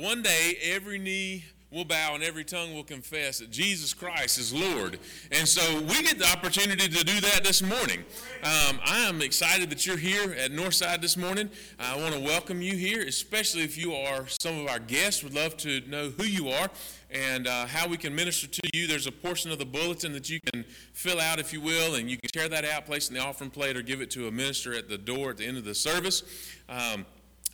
One day, every knee will bow and every tongue will confess that Jesus Christ is Lord. And so we get the opportunity to do that this morning. I am excited that you're here at Northside this morning. I want to welcome you here, especially if you are some of our guests. We'd love to know who you are and how we can minister to you. There's a portion of the bulletin that you can fill out, if you will, and you can tear that out, place it in the offering plate, or give it to a minister at the door at the end of the service.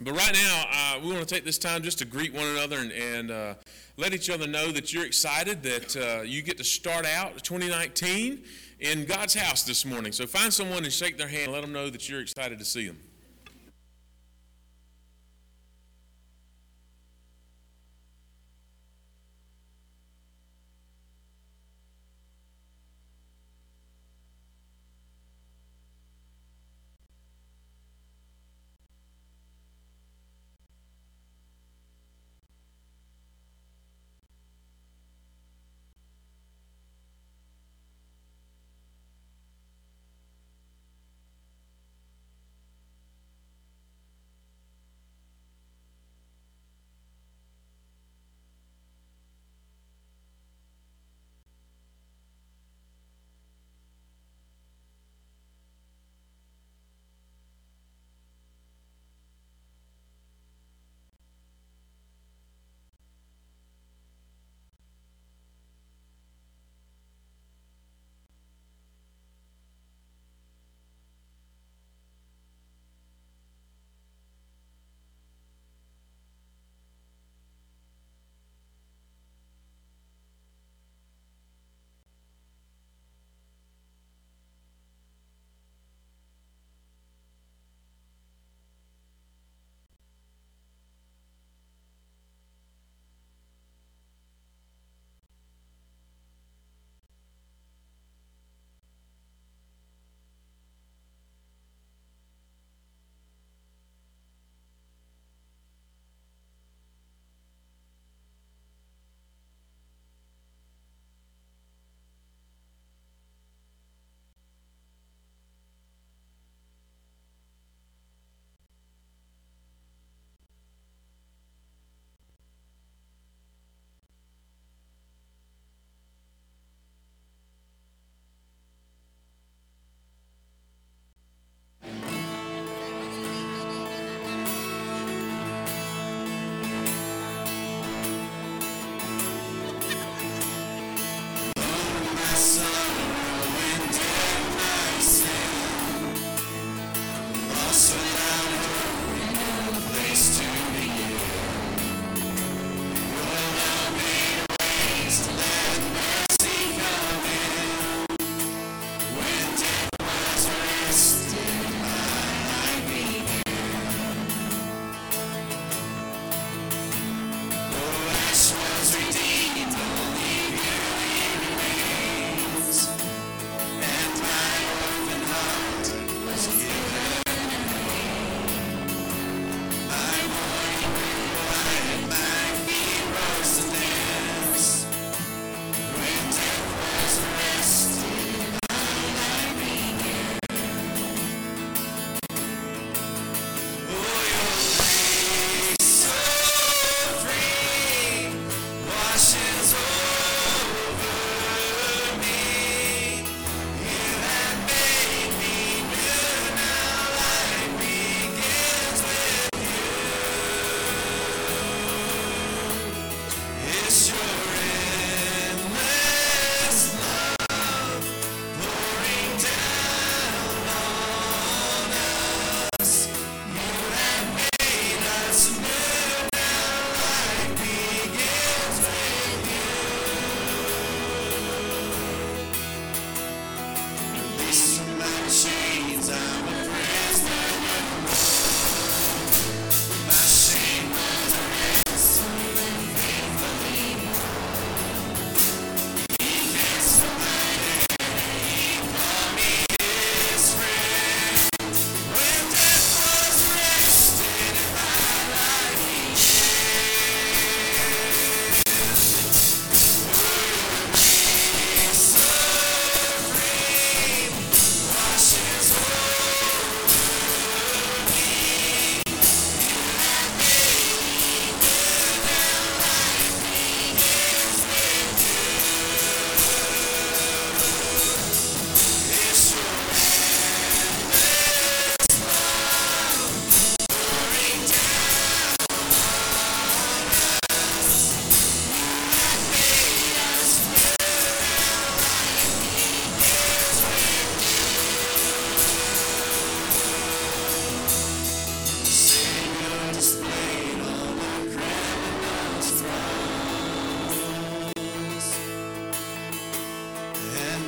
But right now, we want to take this time just to greet one another and let each other know that you're excited that you get to start out 2019 in God's house this morning. So find someone and shake their hand and let them know that you're excited to see them.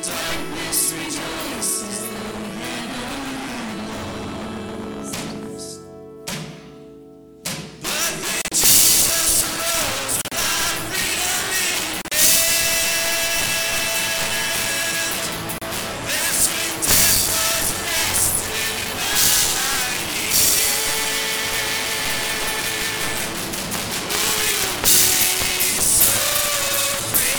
darkness rejoices, though heaven had lost. But then Jesus arose with our freedom in hand. That's when death was arrested by lightning. Oh, you'll be so free.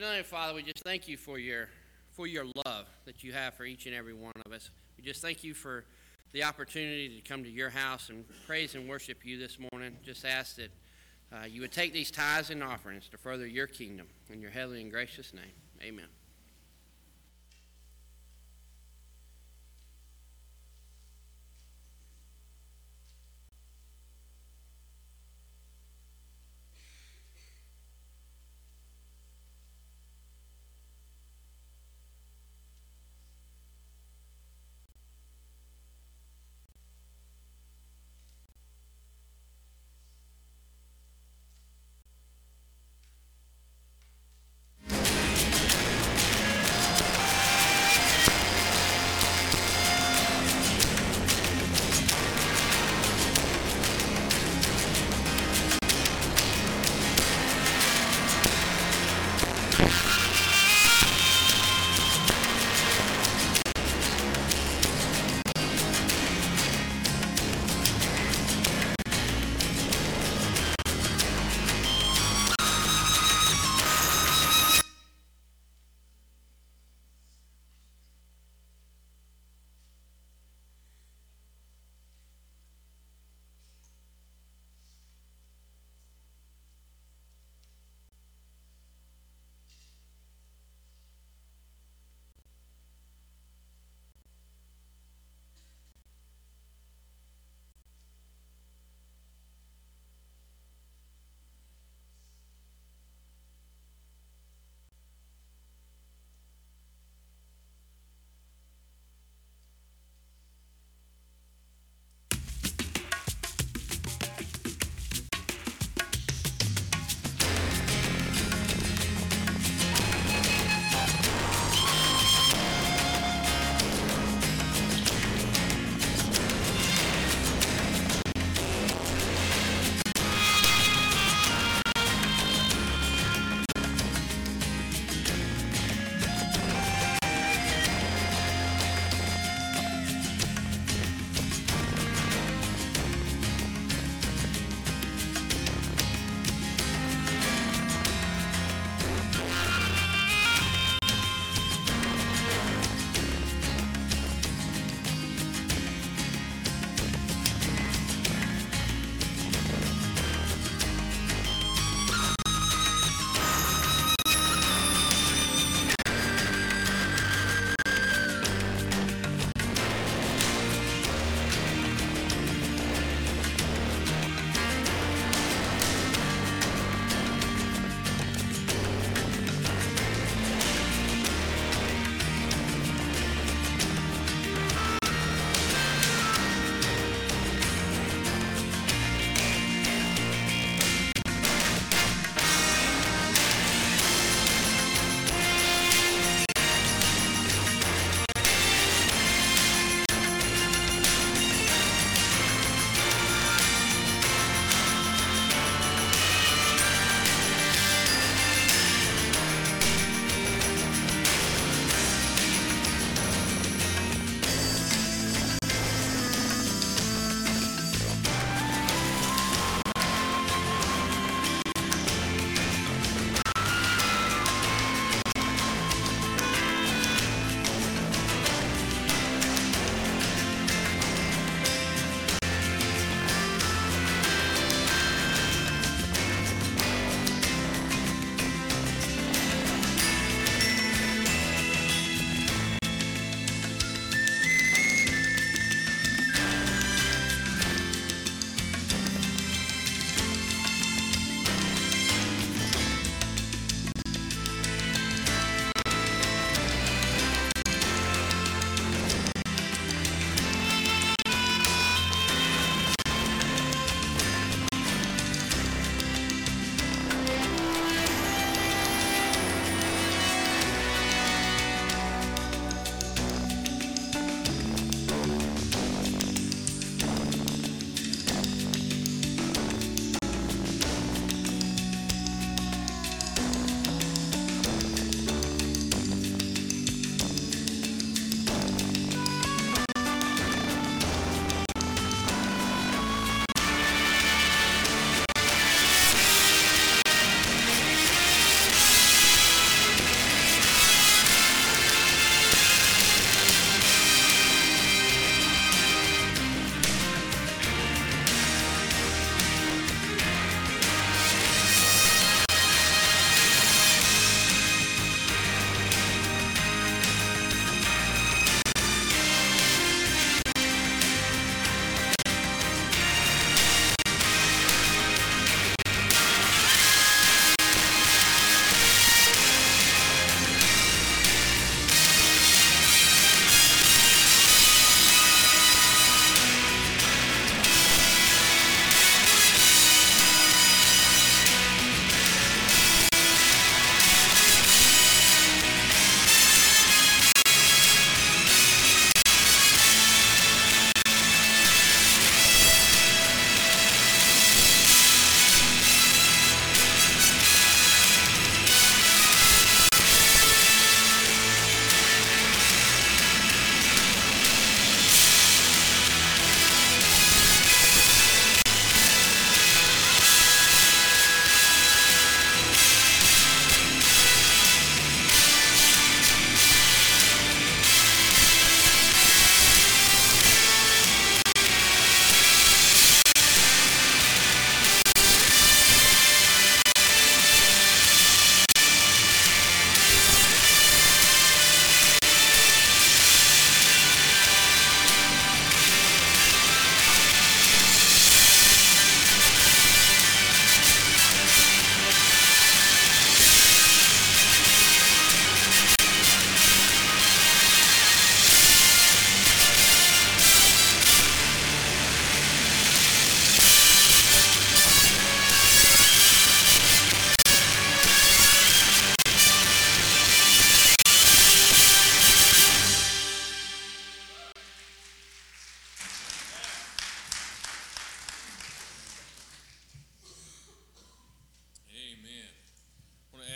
tonight, Father, we just thank you for your love that you have for each and every one of us. We just thank you for the opportunity to come to your house and praise and worship you this morning. Just ask that you would take these tithes and offerings to further your kingdom in your heavenly and gracious name. Amen.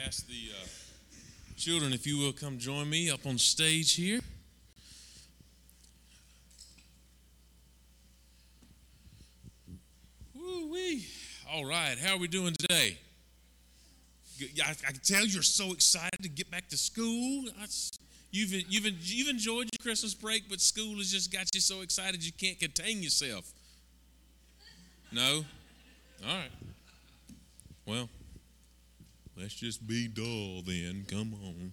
ask the children, if you will, come join me up on stage here. Woo-wee. All right, how are we doing today? I can tell you're so excited to get back to school. You've enjoyed your Christmas break, but school has just got you so excited you can't contain yourself. No? All right. Well, let's just be dull then. Come on.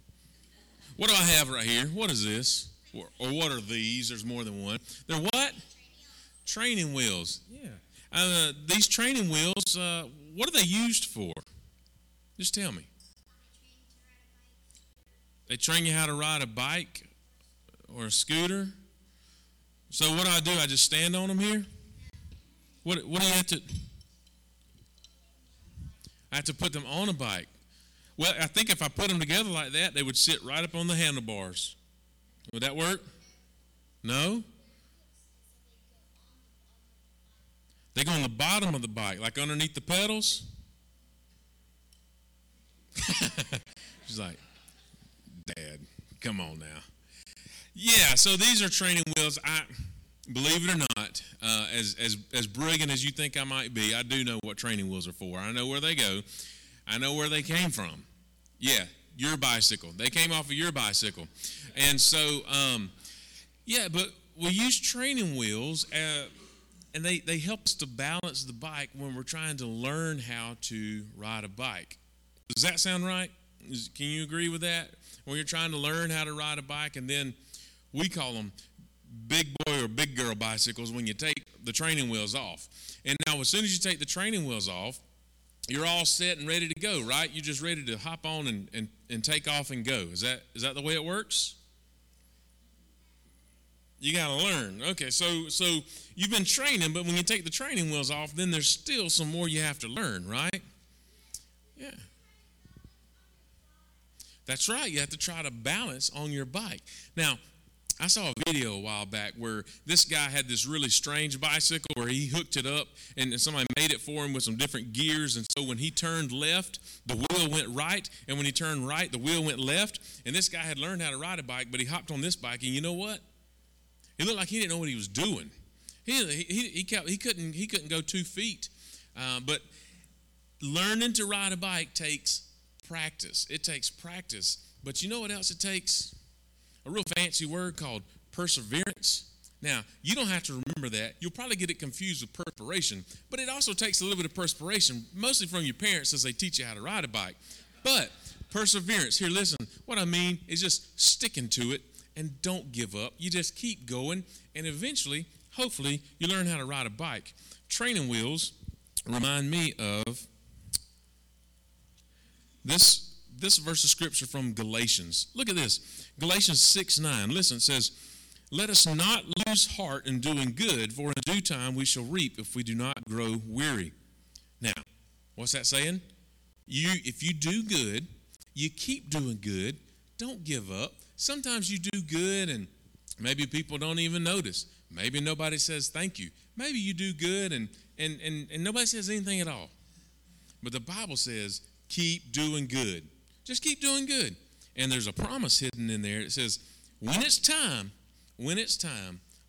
What do I have right here? What is this? Or what are these? There's more than one. They're what? Training wheels. Yeah. These training wheels, what are they used for? Just tell me. They train you how to ride a bike or a scooter. So what do? I just stand on them here? What do you have to? I have to put them on a bike. Well, I think if I put them together like that, they would sit right up on the handlebars. Would that work? No? They go on the bottom of the bike, like underneath the pedals. She's like, Dad, come on now. Yeah, so these are training wheels. Believe it or not, as brilliant as you think I might be, I do know what training wheels are for. I know where they go. I know where they came from. Yeah, your bicycle. They came off of your bicycle. And so, but we use training wheels, and they help us to balance the bike when we're trying to learn how to ride a bike. Does that sound right? Can you agree with that? When you're trying to learn how to ride a bike, and then we call them big boy or big girl bicycles when you take the training wheels off. And now as soon as you take the training wheels off, you're all set and ready to go, right? You're just ready to hop on and take off and go. Is that the way it works? You got to learn. Okay, so you've been training, but when you take the training wheels off, then there's still some more you have to learn, right? Yeah. That's right. You have to try to balance on your bike. Now, I saw a video a while back where this guy had this really strange bicycle where he hooked it up and somebody made it for him with some different gears. And so when he turned left, the wheel went right. And when he turned right, the wheel went left. And this guy had learned how to ride a bike, but he hopped on this bike. And you know what? He looked like he didn't know what he was doing. He couldn't go 2 feet. But learning to ride a bike takes practice. It takes practice. But you know what else it takes? A real fancy word called perseverance. Now, you don't have to remember that. You'll probably get it confused with perspiration, but it also takes a little bit of perspiration, mostly from your parents as they teach you how to ride a bike. But perseverance, here, listen, what I mean is just sticking to it and don't give up. You just keep going, and eventually, hopefully, you learn how to ride a bike. Training wheels remind me of this verse of scripture from Galatians. Look at this. Galatians 6:9. Listen, it says, "Let us not lose heart in doing good, for in due time we shall reap if we do not grow weary." Now, what's that saying? If you do good, you keep doing good. Don't give up. Sometimes you do good and maybe people don't even notice. Maybe nobody says thank you. Maybe you do good and nobody says anything at all. But the Bible says, keep doing good. Just keep doing good. And there's a promise hidden in there. It says, when it's time,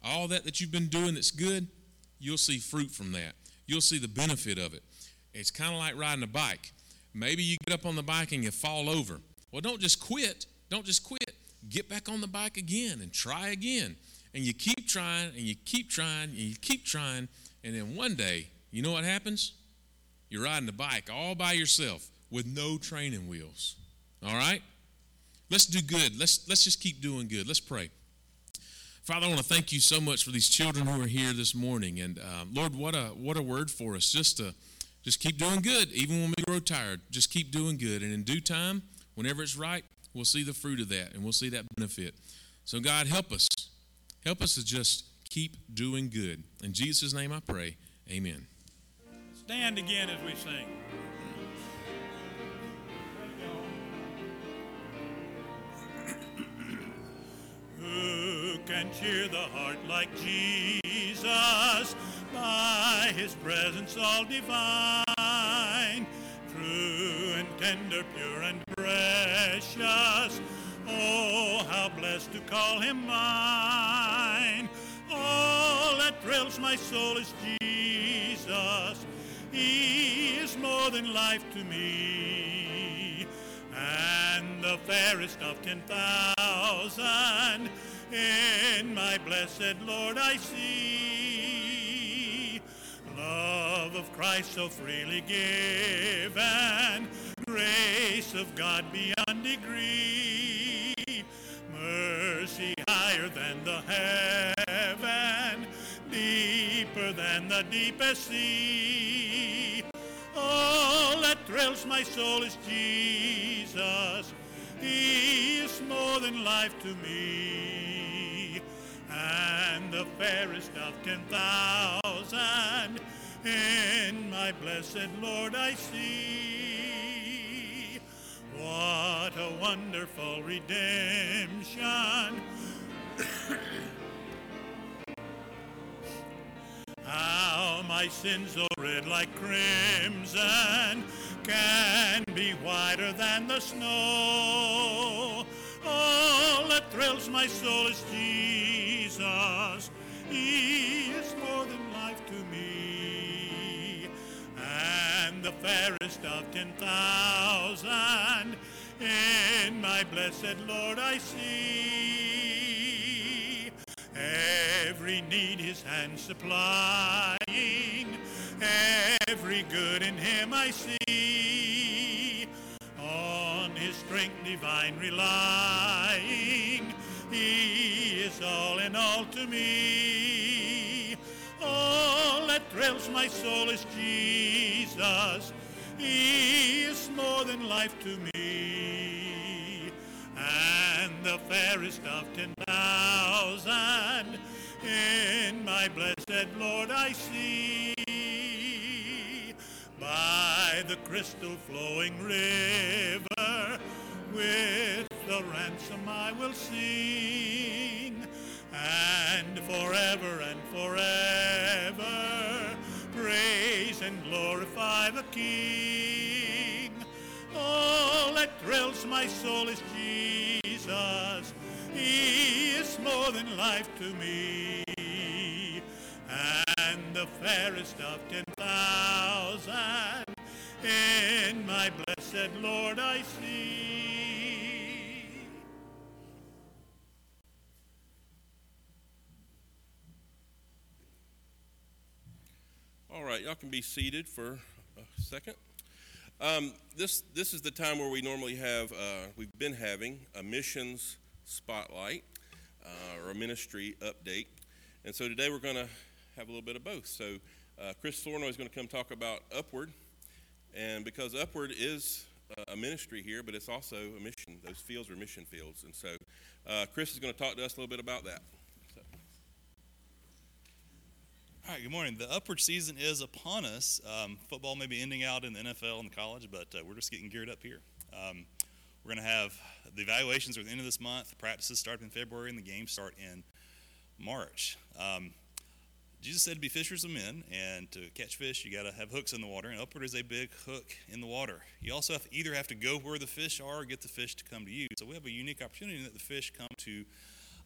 all that you've been doing that's good, you'll see fruit from that. You'll see the benefit of it. It's kind of like riding a bike. Maybe you get up on the bike and you fall over. Well, don't just quit. Don't just quit. Get back on the bike again and try again. And you keep trying and you keep trying and you keep trying. And then one day, you know what happens? You're riding the bike all by yourself, with no training wheels. All right? Let's do good. Let's just keep doing good. Let's pray. Father, I want to thank you so much for these children who are here this morning. And Lord, what a word for us. Just keep doing good, even when we grow tired. Just keep doing good. And in due time, whenever it's right, we'll see the fruit of that and we'll see that benefit. So God, help us. Help us to just keep doing good. In Jesus' name I pray. Amen. Stand again as we sing. Who can cheer the heart like Jesus by his presence all divine? True and tender, pure, and precious. Oh, how blessed to call him mine. All that thrills my soul is Jesus. He is more than life to me. And the fairest of 10,000 in my blessed Lord I see. Love of Christ so freely given, grace of God beyond degree, mercy higher than the heaven, deeper than the deepest sea. All that thrills my soul is Jesus. He is more than life to me. And the fairest of 10,000 in my blessed Lord I see. What a wonderful redemption. How my sins, oh red like crimson, can be whiter than the snow. All that thrills my soul is Jesus. He is more than life to me. And the fairest of 10,000 in my blessed Lord I see. Every need his hand supplying, every good in him I see. On his strength divine relying, he is all in all to me. All that thrills my soul is Jesus. He is more than life to me. And the fairest of 10,000 in my blessed Lord I see. By the crystal flowing river, with the ransom I will sing, and forever praise and glorify the King. All that thrills my soul is Jesus. He is more than life to me. And the fairest of 10,000 in my blessed Lord I see. All right, y'all can be seated for a second. This is the time where we normally have, we've been having a missions spotlight or a ministry update. And so today we're going to have a little bit of both. So Chris Sorno is going to come talk about Upward, and because Upward is a ministry here, but it's also a mission. Those fields are mission fields, and so Chris is going to talk to us a little bit about that. So. All right, good morning. The Upward season is upon us. Football may be ending out in the NFL and the college, but we're just getting geared up here. We're going to have the evaluations at the end of this month. The practices start in February, and the games start in March. Jesus said to be fishers of men, and to catch fish, you got to have hooks in the water, and Upward is a big hook in the water. You also have either have to go where the fish are or get the fish to come to you. So we have a unique opportunity that the fish come to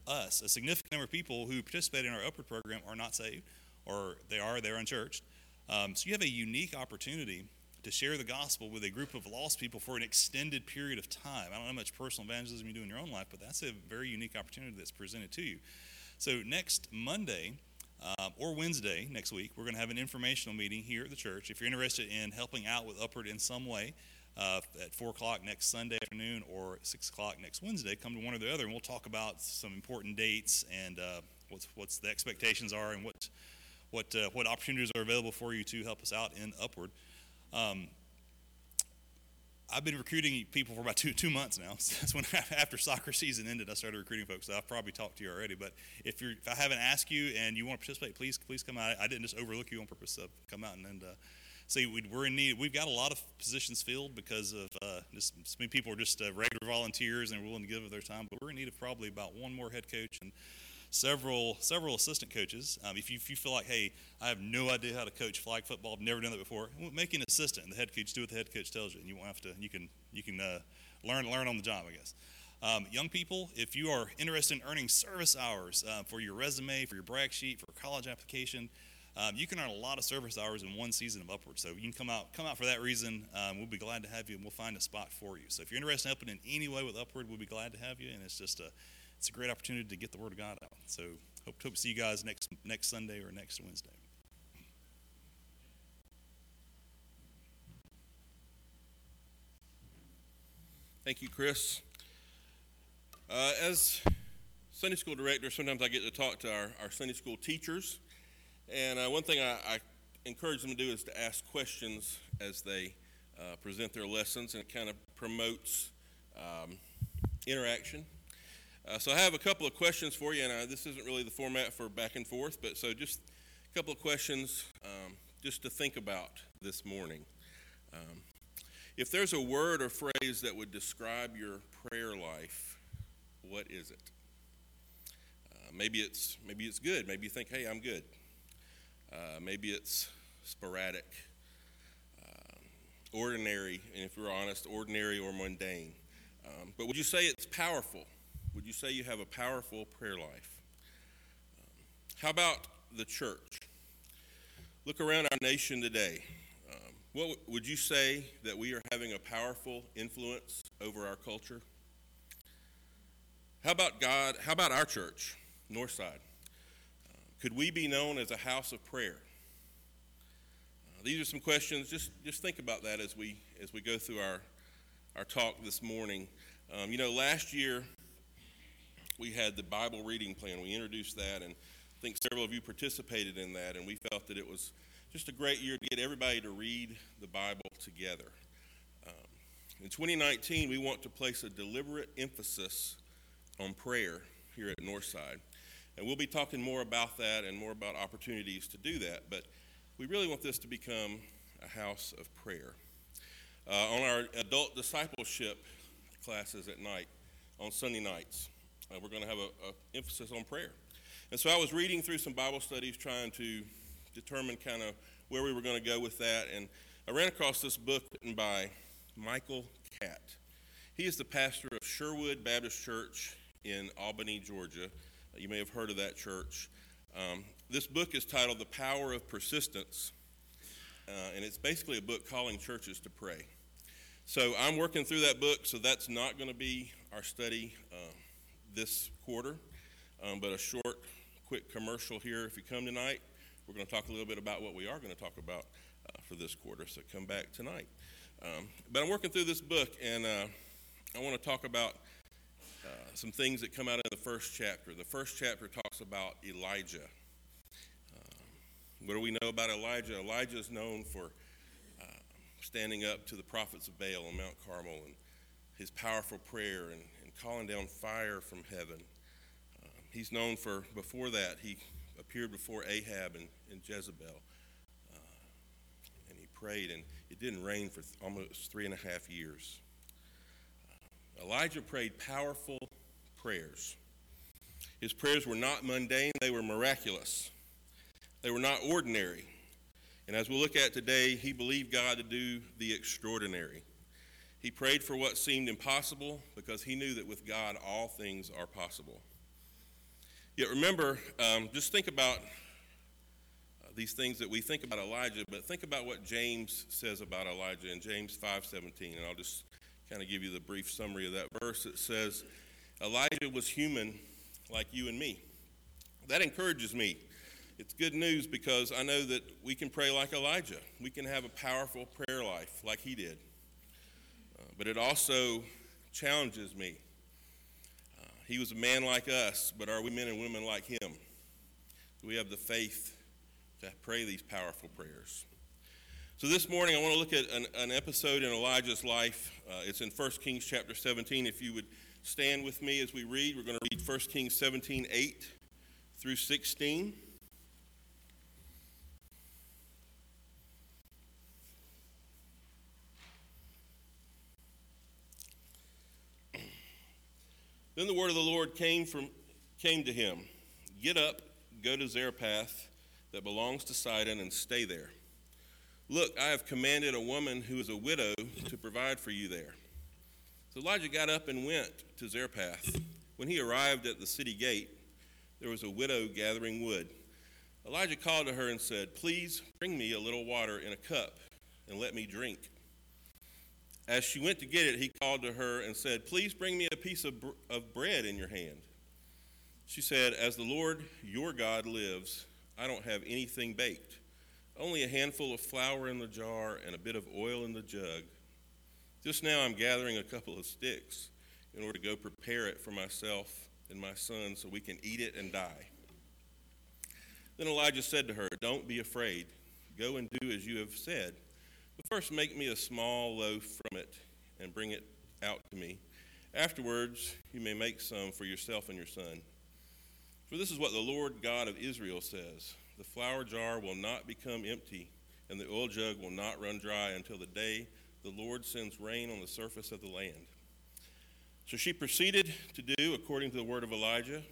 us. A significant number of people who participate in our Upward program are not saved, or they're unchurched. So you have a unique opportunity to share the gospel with a group of lost people for an extended period of time. I don't know how much personal evangelism you do in your own life, but that's a very unique opportunity that's presented to you. So next Monday, or Wednesday next week, we're going to have an informational meeting here at the church. If you're interested in helping out with Upward in some way, at 4 o'clock next Sunday afternoon or 6 o'clock next Wednesday, come to one or the other, and we'll talk about some important dates and what's the expectations are, and what opportunities are available for you to help us out in Upward. I've been recruiting people for about two months now. That's when, after soccer season ended, I started recruiting folks. So I've probably talked to you already, but if I haven't asked you and you want to participate, please come out. I didn't just overlook you on purpose. So come out and see. We're in need. We've got a lot of positions filled because of just so many people are just regular volunteers and willing to give of their time. But we're in need of probably about one more head coach and several assistant coaches. If you feel like, hey, I have no idea how to coach flag football, I've never done that before, make an assistant. And the head coach, do what the head coach tells you, and you won't have to. You can learn on the job, I guess. Young people, if you are interested in earning service hours for your resume, for your brag sheet, for college application, you can earn a lot of service hours in one season of Upward. So you can come out for that reason. We'll be glad to have you, and we'll find a spot for you. So if you're interested in helping in any way with Upward, we'll be glad to have you. And it's just a great opportunity to get the Word of God out. So hope to see you guys next Sunday or next Wednesday. Thank you, Chris. As Sunday school director, sometimes I get to talk to our Sunday school teachers. And one thing I encourage them to do is to ask questions as they present their lessons, and it kind of promotes interaction. So I have a couple of questions for you, and this isn't really the format for back and forth, but so just a couple of questions just to think about this morning. If there's a word or phrase that would describe your prayer life, what is it? Maybe it's good. Maybe you think, hey, I'm good. Maybe it's sporadic, ordinary, and if we're honest, ordinary or mundane. But would you say it's powerful? Would you say you have a powerful prayer life? How about the church? Look around our nation today. What would you say that we are having a powerful influence over our culture? How about God? How about our church, Northside? Could we be known as a house of prayer? These are some questions. Just think about that as we go through our talk this morning. Last year we had the Bible reading plan. We introduced that, and I think several of you participated in that. And we felt that it was just a great year to get everybody to read the Bible together. In 2019, we want to place a deliberate emphasis on prayer here at Northside. And we'll be talking more about that and more about opportunities to do that, but we really want this to become a house of prayer. On our adult discipleship classes at night, on Sunday nights, we're going to have an emphasis on prayer. And so I was reading through some Bible studies trying to determine kind of where we were going to go with that, and I ran across this book written by Michael Catt. He is the pastor of Sherwood Baptist Church in Albany, Georgia. You may have heard of that church. This book is titled The Power of Persistence, and it's basically a book calling churches to pray. So I'm working through that book, so that's not going to be our study this quarter, but a short, quick commercial here. If you come tonight, we're going to talk a little bit about what we are going to talk about for this quarter, so come back tonight. But I'm working through this book, and I want to talk about some things that come out of the first chapter. The first chapter talks about Elijah. What do we know about Elijah? Elijah is known for standing up to the prophets of Baal on Mount Carmel and his powerful prayer and calling down fire from heaven. He's known for, before that, he appeared before Ahab and Jezebel, and he prayed, and it didn't rain for almost 3.5 years. Elijah prayed powerful prayers. His prayers were not mundane, they were miraculous. They were not ordinary. And as we'll look at today, he believed God to do the extraordinary. He prayed for what seemed impossible because he knew that with God all things are possible. Yet remember, just think about these things that we think about Elijah, but think about what James says about Elijah in James 5:17, and I'll just kind of give you the brief summary of that verse. It says, Elijah was human like you and me. That encourages me. It's good news because I know that we can pray like Elijah. We can have a powerful prayer life like he did. But it also challenges me. He was a man like us, but are we men and women like him? Do we have the faith to pray these powerful prayers? So this morning I want to look at an episode in Elijah's life. It's in 1 Kings chapter 17. If you would stand with me as we read, we're going to read 1 Kings 17, 8 through 16. Then the word of the Lord came to him. Get up, go to Zarephath that belongs to Sidon, and stay there. Look, I have commanded a woman who is a widow to provide for you there. So Elijah got up and went to Zarephath. When he arrived at the city gate, there was a widow gathering wood. Elijah called to her and said, "Please bring me a little water in a cup and let me drink." As she went to get it, he called to her and said, "Please bring me a piece of bread in your hand." She said, "As the Lord your God lives, I don't have anything baked, only a handful of flour in the jar and a bit of oil in the jug. Just now I'm gathering a couple of sticks in order to go prepare it for myself and my son so we can eat it and die." Then Elijah said to her, "Don't be afraid. Go and do as you have said. But first make me a small loaf from it and bring it out to me. Afterwards, you may make some for yourself and your son. For this is what the Lord God of Israel says, the flour jar will not become empty, and the oil jug will not run dry until the day the Lord sends rain on the surface of the land." So she proceeded to do according to the word of Elijah.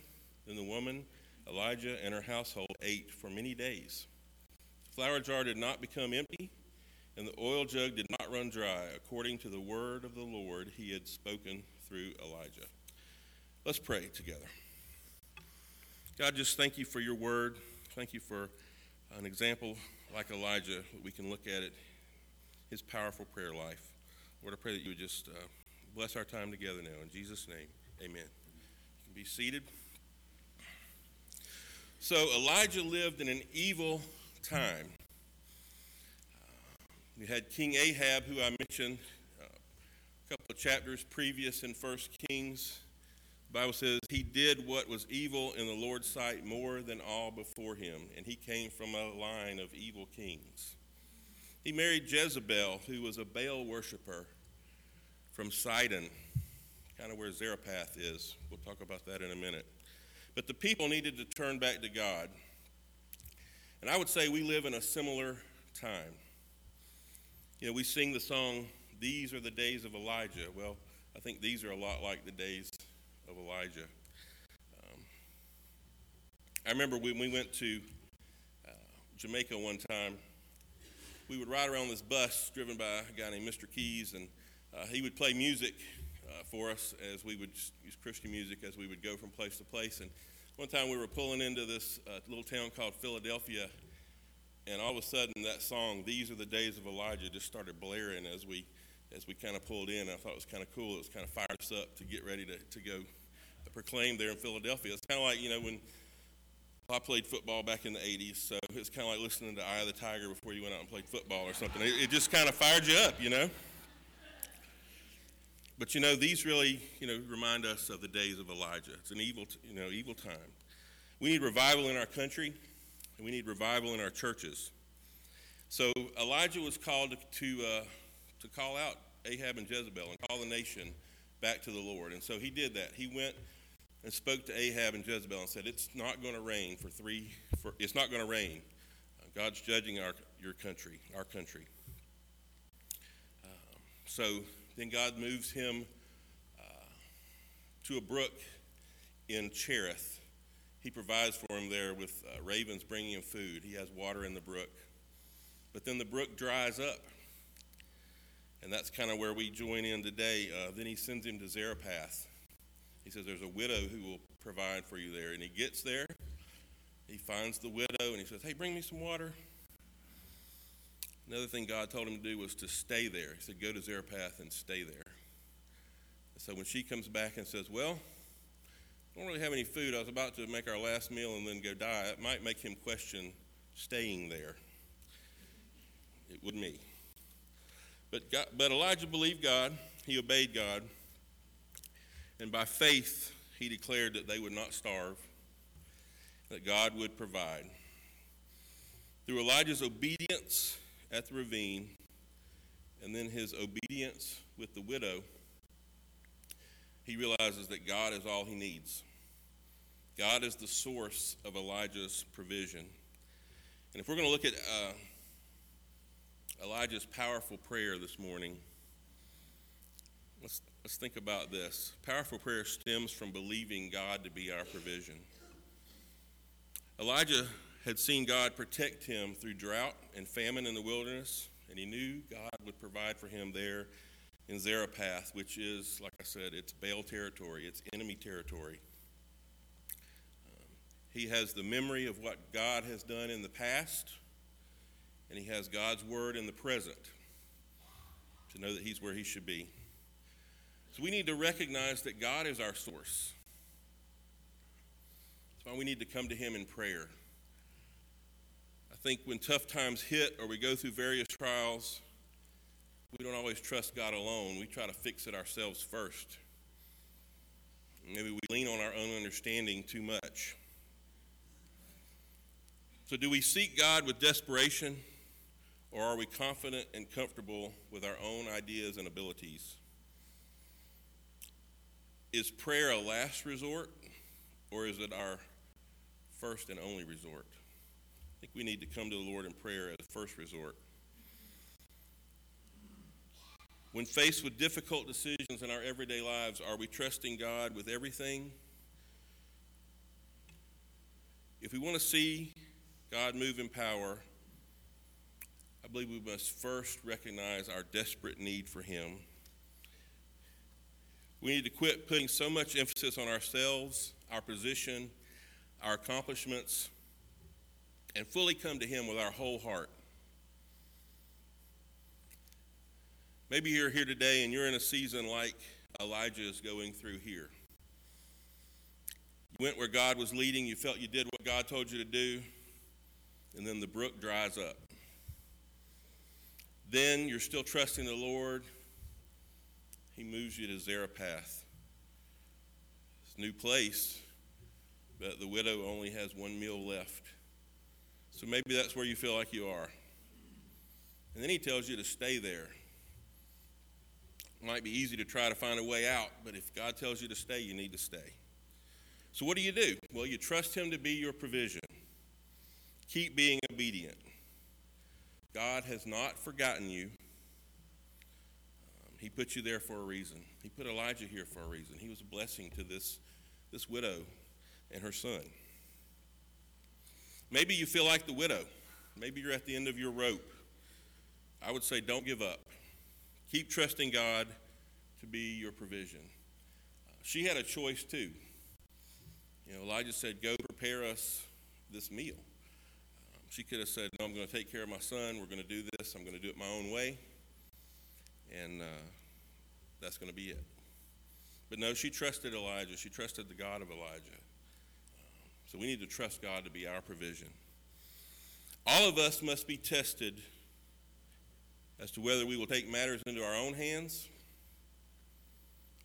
Then the woman, Elijah, and her household ate for many days. The flour jar did not become empty, and the oil jug did not run dry, according to the word of the Lord he had spoken through Elijah. Let's pray together. God, just thank you for your word. Thank you for an example like Elijah, that we can look at it, his powerful prayer life. Lord, I pray that you would just bless our time together now. In Jesus' name, amen. You can be seated. So Elijah lived in an evil time. You had King Ahab, who I mentioned a couple of chapters previous in 1 Kings. The Bible says he did what was evil in the Lord's sight more than all before him, and he came from a line of evil kings. He married Jezebel, who was a Baal worshiper from Sidon, kind of where Zarephath is. We'll talk about that in a minute. But the people needed to turn back to God. And I would say we live in a similar time. You know, we sing the song, "These are the days of Elijah." Well, I think these are a lot like the days of Elijah. I remember when we went to Jamaica one time, we would ride around this bus driven by a guy named Mr. Keys, and he would play music for us as we would use Christian music as we would go from place to place. And one time we were pulling into this little town called Philadelphia, and all of a sudden that song, "These Are the Days of Elijah," just started blaring as we kind of pulled in. I thought it was kind of cool. It was kind of fired us up to get ready to go proclaim there in Philadelphia. It's kind of like, you know, when I played football back in the 80s, so it's kind of like listening to Eye of the Tiger before you went out and played football or something. It just kind of fired you up, you know. But, you know, these really, you know, remind us of the days of Elijah. It's an evil time. We need revival in our country, and we need revival in our churches. So Elijah was called to call out Ahab and Jezebel and call the nation back to the Lord. And so he did that. He went and spoke to Ahab and Jezebel and said, "It's not going to rain it's not going to rain. God's judging our country. So then God moves him to a brook in Cherith. He provides for him there with ravens bringing him food. He has water in the brook. But then the brook dries up. And that's kind of where we join in today. Then he sends him to Zarephath. He says, "There's a widow who will provide for you there." And he gets there. He finds the widow, and he says, "Hey, bring me some water." Another thing God told him to do was to stay there. He said, "Go to Zarephath and stay there." And so when she comes back and says, "Well, I don't really have any food. I was about to make our last meal and then go die," it might make him question staying there. It would me. But Elijah believed God, he obeyed God, and by faith he declared that they would not starve, that God would provide. Through Elijah's obedience at the ravine, and then his obedience with the widow, he realizes that God is all he needs. God is the source of Elijah's provision. And if we're going to look at Elijah's powerful prayer this morning, let's think about this. Powerful prayer stems from believing God to be our provision. Elijah had seen God protect him through drought and famine in the wilderness, and he knew God would provide for him there in Zarephath, which is, like I said, it's Baal territory, it's enemy territory. He has the memory of what God has done in the past, and he has God's word in the present to know that he's where he should be. So we need to recognize that God is our source. That's why we need to come to him in prayer. I think when tough times hit or we go through various trials, we don't always trust God alone. We try to fix it ourselves first. Maybe we lean on our own understanding too much. So do we seek God with desperation, or are we confident and comfortable with our own ideas and abilities? Is prayer a last resort, or is it our first and only resort? I think we need to come to the Lord in prayer as a first resort. When faced with difficult decisions in our everyday lives, are we trusting God with everything? If we want to see God move in power, I believe we must first recognize our desperate need for him. We need to quit putting so much emphasis on ourselves, our position, our accomplishments, and fully come to him with our whole heart. Maybe you're here today and you're in a season like Elijah is going through here. You went where God was leading, you felt you did what God told you to do, and then the brook dries up. Then you're still trusting the Lord. He moves you to Zarephath. It's a new place, but the widow only has one meal left. So maybe that's where you feel like you are. And then he tells you to stay there. It might be easy to try to find a way out, but if God tells you to stay, you need to stay. So what do? Well, you trust him to be your provision. Keep being obedient. God has not forgotten you. He put you there for a reason. He put Elijah here for a reason. He was a blessing to this widow and her son. Maybe you feel like the widow. Maybe you're at the end of your rope. I would say don't give up. Keep trusting God to be your provision. She had a choice too. You know, Elijah said, go prepare us this meal. She could have said, no, I'm going to take care of my son. We're going to do this. I'm going to do it my own way. And that's going to be it. But no, she trusted Elijah. She trusted the God of Elijah. So we need to trust God to be our provision. All of us must be tested as to whether we will take matters into our own hands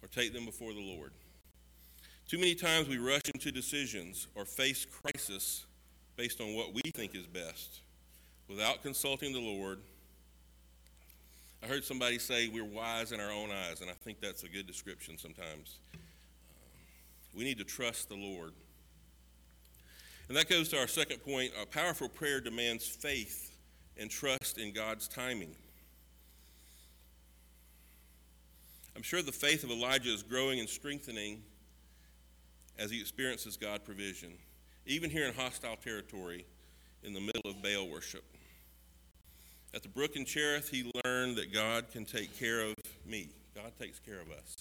or take them before the Lord. Too many times we rush into decisions or face crisis based on what we think is best, without consulting the Lord. I heard somebody say we're wise in our own eyes, and I think that's a good description sometimes. We need to trust the Lord. And that goes to our second point. A powerful prayer demands faith and trust in God's timing. I'm sure the faith of Elijah is growing and strengthening as he experiences God's provision, even here in hostile territory, in the middle of Baal worship. At the brook in Cherith, he learned that God can take care of me. God takes care of us.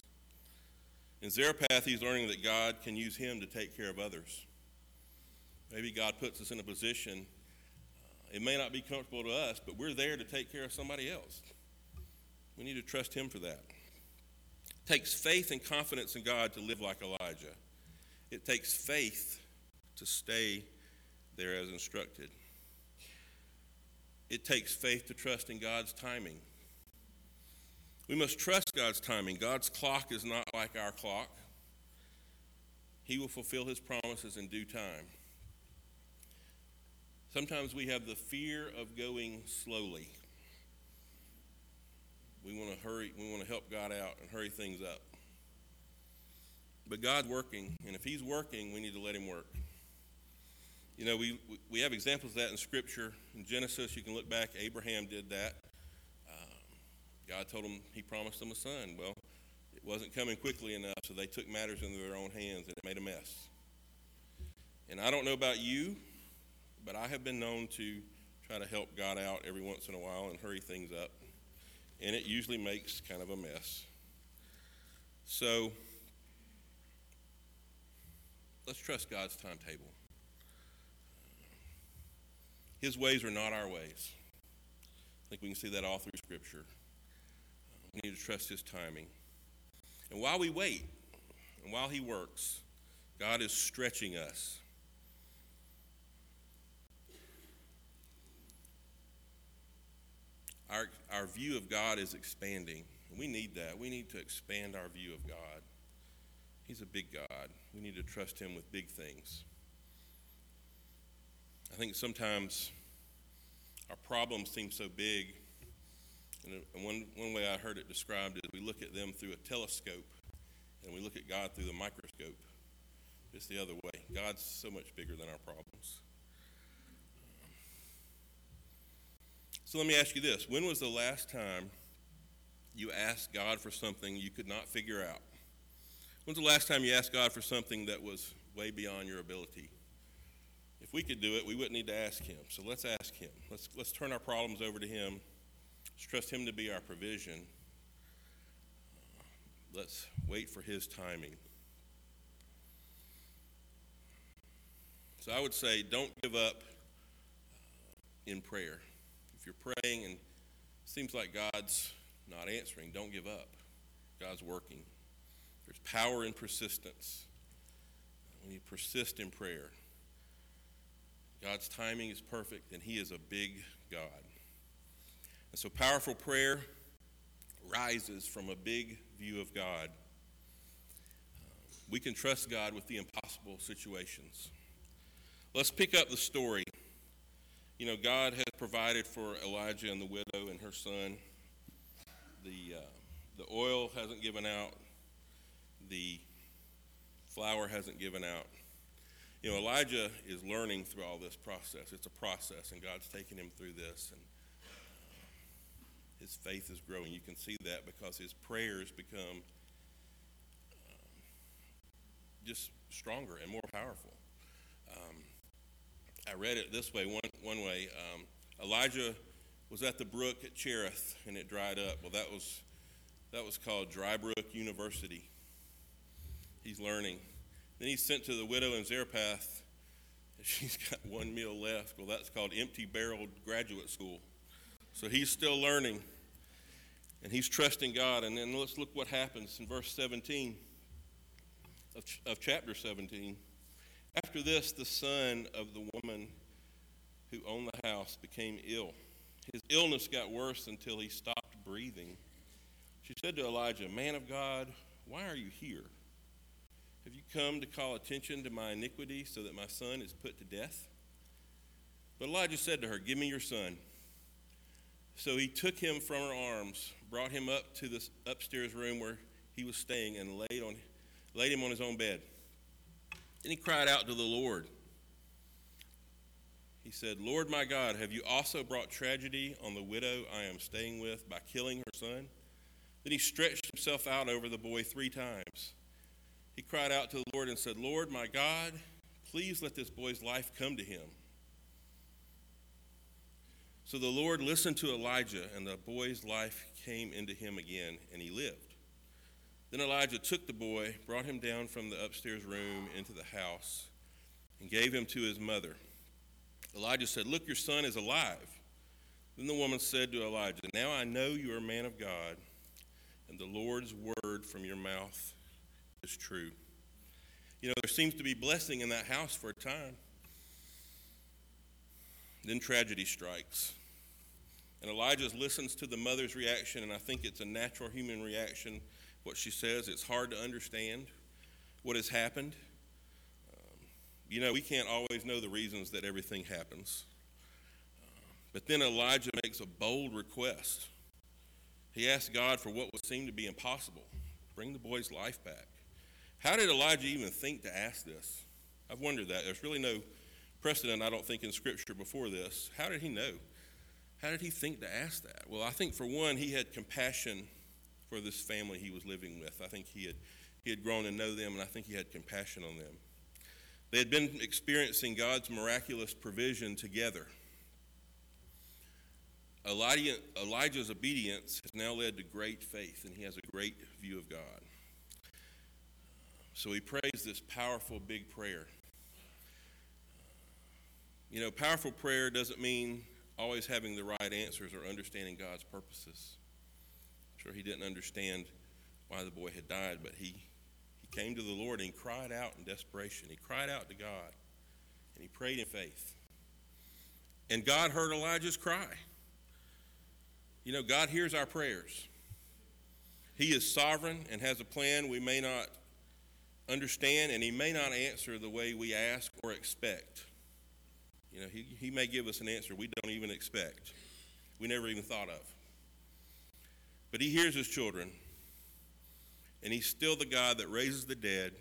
In Zarephath, he's learning that God can use him to take care of others. Maybe God puts us in a position, it may not be comfortable to us, but we're there to take care of somebody else. We need to trust him for that. It takes faith and confidence in God to live like Elijah. It takes faith to stay there as instructed. It takes faith to trust in God's timing. We must trust God's timing. God's clock is not like our clock. He will fulfill his promises in due time. Sometimes we have the fear of going slowly. We want to hurry. We want to help God out and hurry things up. But God's working, and if he's working, we need to let him work. You know, we have examples of that in Scripture. In Genesis, you can look back. Abraham did that. God told him, he promised him a son. Well, it wasn't coming quickly enough, so they took matters into their own hands, and it made a mess. And I don't know about you, But I have been known to try to help God out every once in a while and hurry things up. And it usually makes kind of a mess. So let's trust God's timetable. His ways are not our ways. I think we can see that all through Scripture. We need to trust His timing. And while we wait, and while He works, God is stretching us. Our view of God is expanding. We need that. We need to expand our view of God. He's a big God. We need to trust Him with big things. I think sometimes our problems seem so big. And one way I heard it described is we look at them through a telescope, and we look at God through the microscope. It's the other way. God's so much bigger than our problems. So let me ask you this. When was the last time you asked God for something you could not figure out? When's the last time you asked God for something that was way beyond your ability? If we could do it, we wouldn't need to ask Him. So let's ask Him. Let's turn our problems over to Him. Let's trust Him to be our provision. Let's wait for His timing. So I would say don't give up in prayer. If you're praying and it seems like God's not answering, don't give up. God's working. There's power in persistence. We need to persist in prayer. God's timing is perfect, and He is a big God. And so powerful prayer rises from a big view of God. We can trust God with the impossible situations. Let's pick up the story. You know, God has provided for Elijah and the widow and her son. The oil hasn't given out. The flour hasn't given out. You know, Elijah is learning through all this process. It's a process, and God's taking him through this. And his faith is growing. You can see that because his prayers become just stronger and more powerful. I read it this way, one way. Elijah was at the brook at Cherith, and it dried up. Well, that was called Dry Brook University. He's learning. Then he's sent to the widow in Zarephath, and she's got one meal left. Well, that's called Empty Barrel Graduate School. So he's still learning, and he's trusting God. And then let's look what happens in verse 17 of chapter 17. After this, the son of the woman who owned the house became ill. His illness got worse until he stopped breathing. She said to Elijah, "Man of God, why are you here? Have you come to call attention to my iniquity so that my son is put to death?" But Elijah said to her, "Give me your son." So he took him from her arms, brought him up to this upstairs room where he was staying, and laid him on his own bed. Then he cried out to the Lord. He said, "Lord my God, have you also brought tragedy on the widow I am staying with by killing her son?" Then he stretched himself out over the boy 3 times. He cried out to the Lord and said, "Lord, my God, please let this boy's life come to him." So the Lord listened to Elijah, and the boy's life came into him again, and he lived. Then Elijah took the boy, brought him down from the upstairs room into the house, and gave him to his mother. Elijah said, "Look, your son is alive." Then the woman said to Elijah, "Now I know you are a man of God, and the Lord's word from your mouth is true." You know, there seems to be blessing in that house for a time. Then tragedy strikes. And Elijah listens to the mother's reaction, and I think it's a natural human reaction. What she says, it's hard to understand what has happened. You know, we can't always know the reasons that everything happens. But then Elijah makes a bold request. He asks God for what would seem to be impossible. Bring the boy's life back. How did Elijah even think to ask this? I've wondered that. There's really no precedent, I don't think, in Scripture before this. How did he know? How did he think to ask that? Well, I think, for one, he had compassion for this family he was living with. I think he had grown to know them, and I think he had compassion on them. They had been experiencing God's miraculous provision together. Elijah's obedience has now led to great faith, and he has a great view of God. So he prays this powerful, big prayer. You know, powerful prayer doesn't mean always having the right answers or understanding God's purposes. I'm sure he didn't understand why the boy had died, but he came to the Lord and he cried out in desperation. He cried out to God, and he prayed in faith. And God heard Elijah's cry. You know, God hears our prayers. He is sovereign and has a plan we may not understand, and he may not answer the way we ask or expect. You know, he may give us an answer we don't even expect, we never even thought of. But he hears his children, and he's still the God that raises the dead,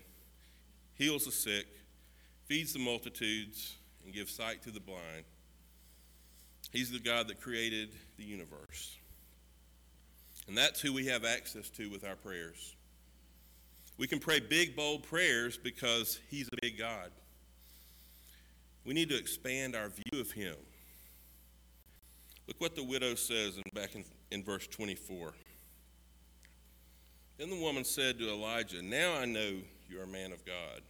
heals the sick, feeds the multitudes, and gives sight to the blind. He's the God that created the universe. And that's who we have access to with our prayers. We can pray big, bold prayers because he's a big God. We need to expand our view of him. Look what the widow says back in verse 24. Then the woman said to Elijah, "Now I know you are a man of God,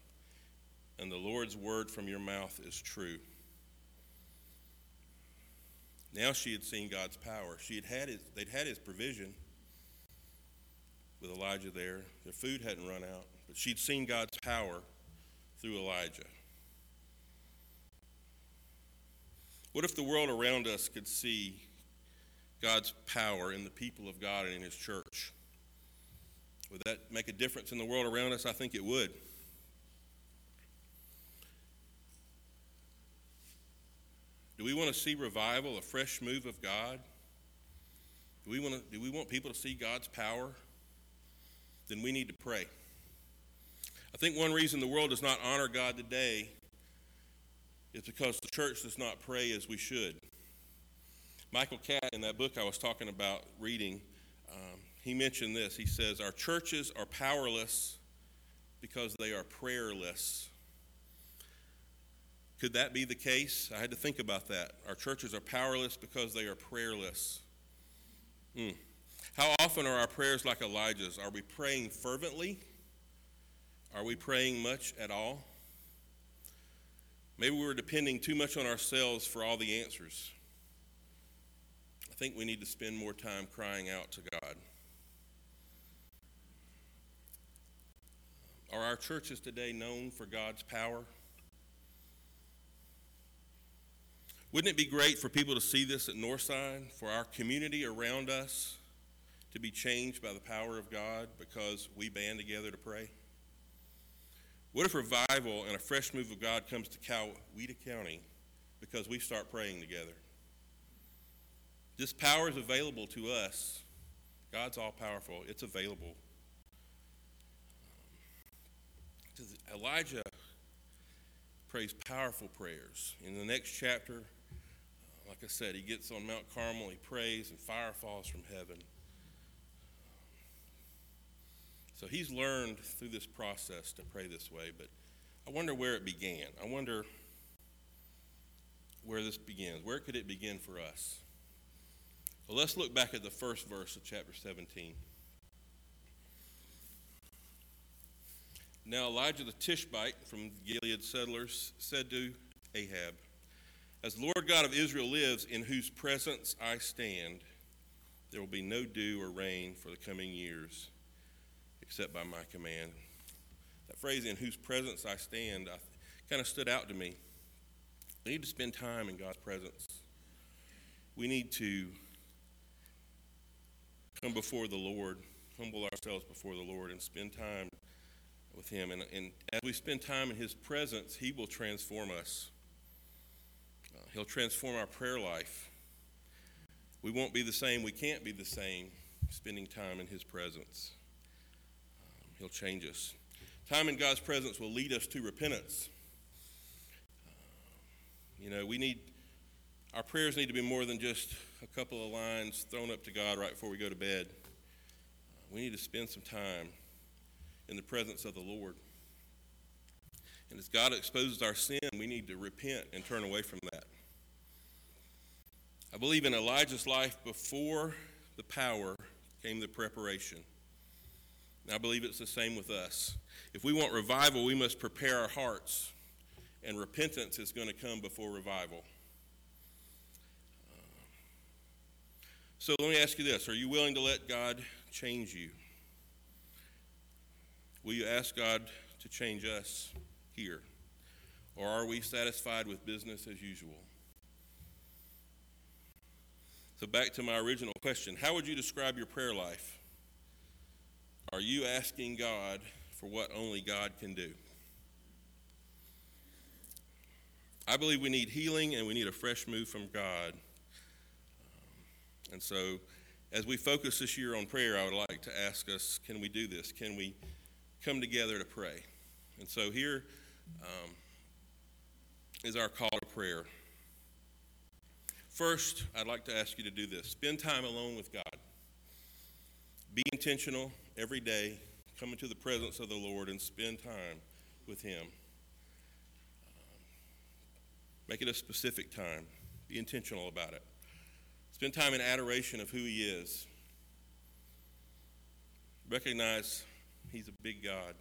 and the Lord's word from your mouth is true." Now she had seen God's power. They'd had his provision with Elijah there. Their food hadn't run out, but she'd seen God's power through Elijah. What if the world around us could see God's power in the people of God and in his church? Would that make a difference in the world around us? I think it would. Do we want to see revival, a fresh move of God? Do we want people to see God's power? Then we need to pray. I think one reason the world does not honor God today is because the church does not pray as we should. Michael Catt, in that book I was talking about reading, he mentioned this. He says, "Our churches are powerless because they are prayerless." Could that be the case? I had to think about that. Our churches are powerless because they are prayerless. How often are our prayers like Elijah's? Are we praying fervently? Are we praying much at all? Maybe we're depending too much on ourselves for all the answers. I think we need to spend more time crying out to God. Are our churches today known for God's power? Wouldn't it be great for people to see this at Northside, for our community around us to be changed by the power of God because we band together to pray? What if revival and a fresh move of God comes to Coweta County because we start praying together? This power is available to us. God's all-powerful. It's available. Elijah prays powerful prayers. In the next chapter, like I said, he gets on Mount Carmel, he prays, and fire falls from heaven. So he's learned through this process to pray this way, but I wonder where it began. I wonder where this begins. Where could it begin for us? Well, let's look back at the first verse of chapter 17. Now Elijah the Tishbite from the Gilead settlers said to Ahab, "As the Lord God of Israel lives, in whose presence I stand, there will be no dew or rain for the coming years, except by my command." That phrase, "in whose presence I stand," kind of stood out to me. We need to spend time in God's presence. We need to come before the Lord, humble ourselves before the Lord, and spend time with him. And as we spend time in his presence, he will transform us. He'll transform our prayer life. We won't be the same. We can't be the same spending time in his presence. He'll change us. Time in God's presence will lead us to repentance. You know, our prayers need to be more than just a couple of lines thrown up to God right before we go to bed. We need to spend some time in the presence of the Lord. And as God exposes our sin, we need to repent and turn away from that. I believe in Elijah's life before the power came the preparation. And I believe it's the same with us. If we want revival, we must prepare our hearts. And repentance is going to come before revival. So let me ask you this. Are you willing to let God change you? Will you ask God to change us here? Or are we satisfied with business as usual? So back to my original question. How would you describe your prayer life? Are you asking God for what only God can do? I believe we need healing and we need a fresh move from God. And so as we focus this year on prayer, I would like to ask us, can we do this? Can we come together to pray? And so here is our call to prayer. First, I'd like to ask you to do this. Spend time alone with God. Be intentional every day. Come into the presence of the Lord and spend time with Him. Make it a specific time. Be intentional about it. Spend time in adoration of who He is. Recognize He's a big God.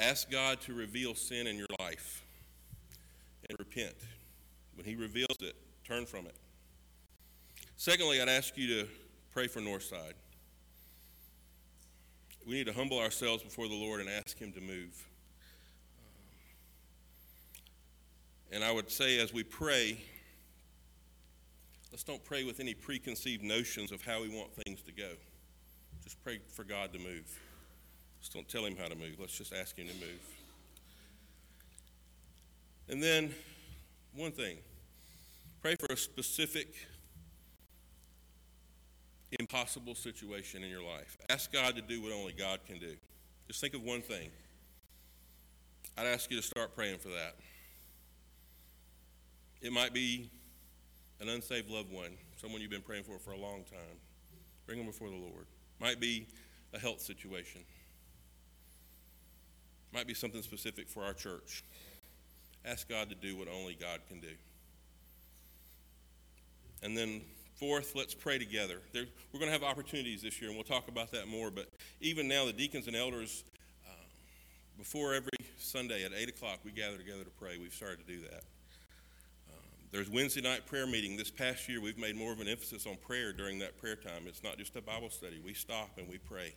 Ask God to reveal sin in your life and repent. When He reveals it, turn from it. Secondly, I'd ask you to pray for Northside. We need to humble ourselves before the Lord and ask Him to move. And I would say as we pray, let's don't pray with any preconceived notions of how we want things to go. Just pray for God to move. Just don't tell Him how to move. Let's just ask Him to move. And then one thing, pray for a specific impossible situation in your life. Ask God to do what only God can do. Just think of one thing. I'd ask you to start praying for that. It might be an unsaved loved one, someone you've been praying for a long time. Bring them before the Lord. Might be a health situation. Might be something specific for our church. Ask God to do what only God can do. And then fourth, let's pray together. We're going to have opportunities this year, and we'll talk about that more. But even now, the deacons and elders, before every Sunday at 8 o'clock, we gather together to pray. We've started to do that. There's Wednesday night prayer meeting. This past year, we've made more of an emphasis on prayer during that prayer time. It's not just a Bible study. We stop and we pray.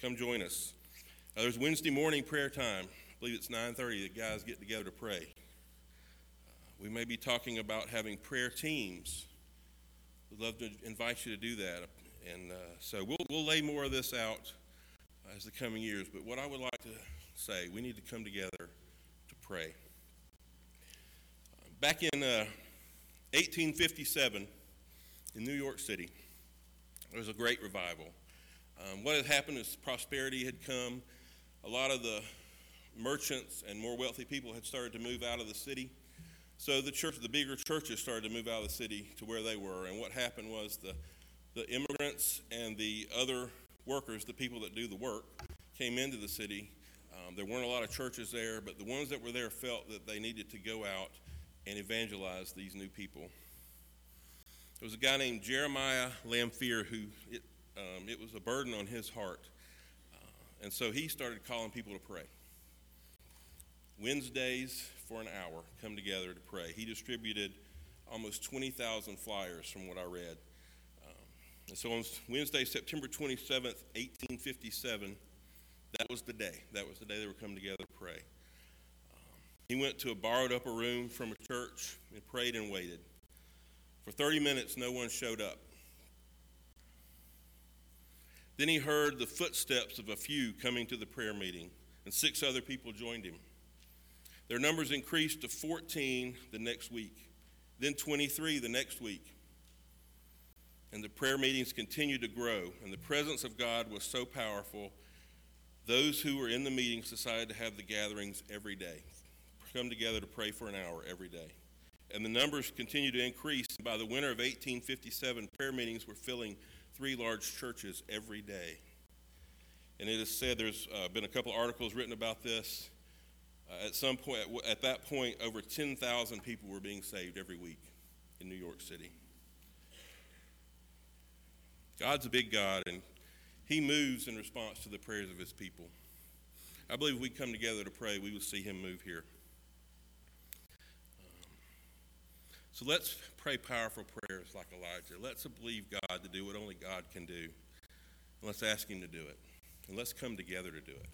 Come join us. There's Wednesday morning prayer time. I believe it's 9:30 that guys get together to pray. We may be talking about having prayer teams. We'd love to invite you to do that. And so we'll lay more of this out as the coming years. But what I would like to say, we need to come together to pray. Back in 1857 in New York City, there was a great revival. What had happened is prosperity had come. A lot of the merchants and more wealthy people had started to move out of the city. So the bigger churches started to move out of the city to where they were. And what happened was the immigrants and the other workers, the people that do the work, came into the city. There weren't a lot of churches there, but the ones that were there felt that they needed to go out and evangelize these new people. There was a guy named Jeremiah Lamphere who it was a burden on his heart. And so he started calling people to pray. Wednesdays for an hour, come together to pray. He distributed almost 20,000 flyers from what I read. And so on Wednesday, September 27th, 1857, that was the day. That was the day they were coming together to pray. He went to a borrowed upper room from a church and prayed and waited. For 30 minutes, no one showed up. Then he heard the footsteps of a few coming to the prayer meeting, and 6 other people joined him. Their numbers increased to 14 the next week, then 23 the next week. And the prayer meetings continued to grow, and the presence of God was so powerful, those who were in the meetings decided to have the gatherings every day, come together to pray for an hour every day. And the numbers continued to increase. By the winter of 1857, prayer meetings were filling 3 large churches every day. And it is said, there's been a couple articles written about this, At some point, at that point, over 10,000 people were being saved every week in New York City. God's a big God, and he moves in response to the prayers of his people. I believe if we come together to pray, we will see him move here. So let's pray powerful prayers like Elijah. Let's believe God to do what only God can do. And let's ask him to do it. And let's come together to do it.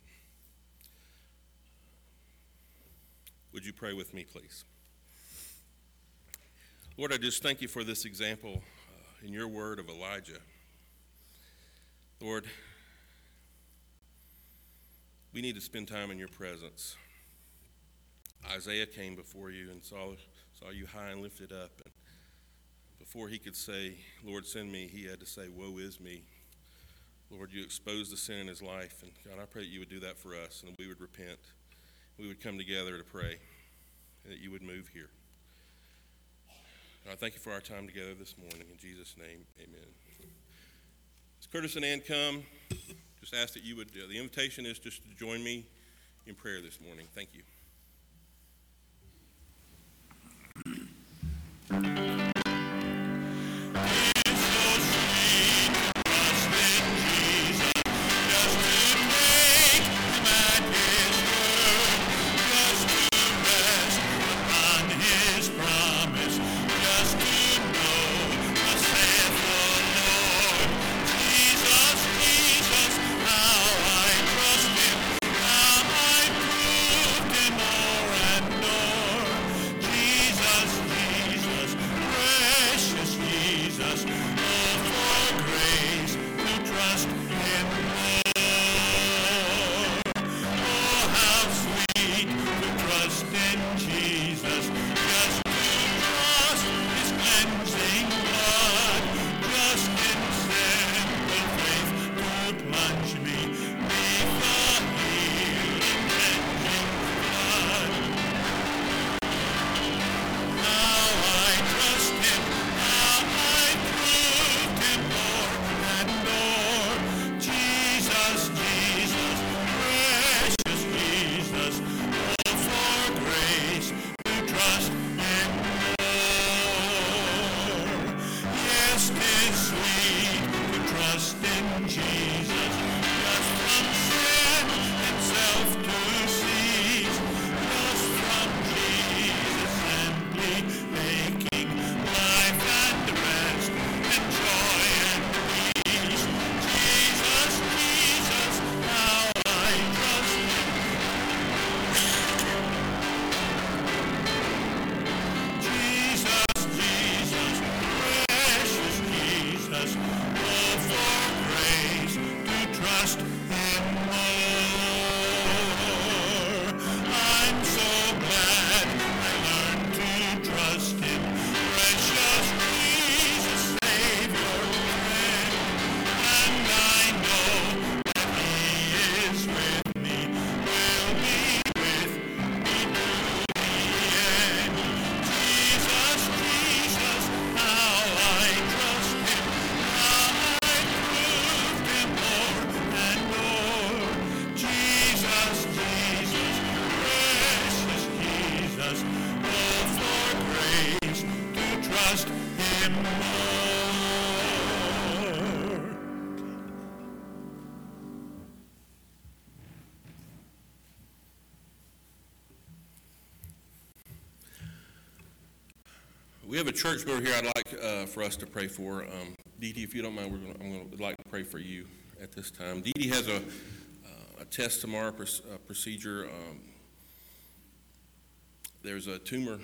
Would you pray with me, please? Lord, I just thank you for this example in your word of Elijah. Lord, we need to spend time in your presence. Isaiah came before you and saw you high and lifted up. And before he could say, Lord, send me, he had to say, woe is me. Lord, you exposed the sin in his life. And God, I pray that you would do that for us and we would repent. We would come together to pray and that you would move here. God, thank you for our time together this morning. In Jesus' name, amen. As Curtis and Ann come, just ask that you would, the invitation is just to join me in prayer this morning. Thank you. We have a church member here I'd like for us to pray for. Dee Dee, if you don't mind, I'd like to pray for you at this time. Dee Dee has a test tomorrow, procedure. There's a tumor,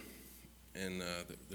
and the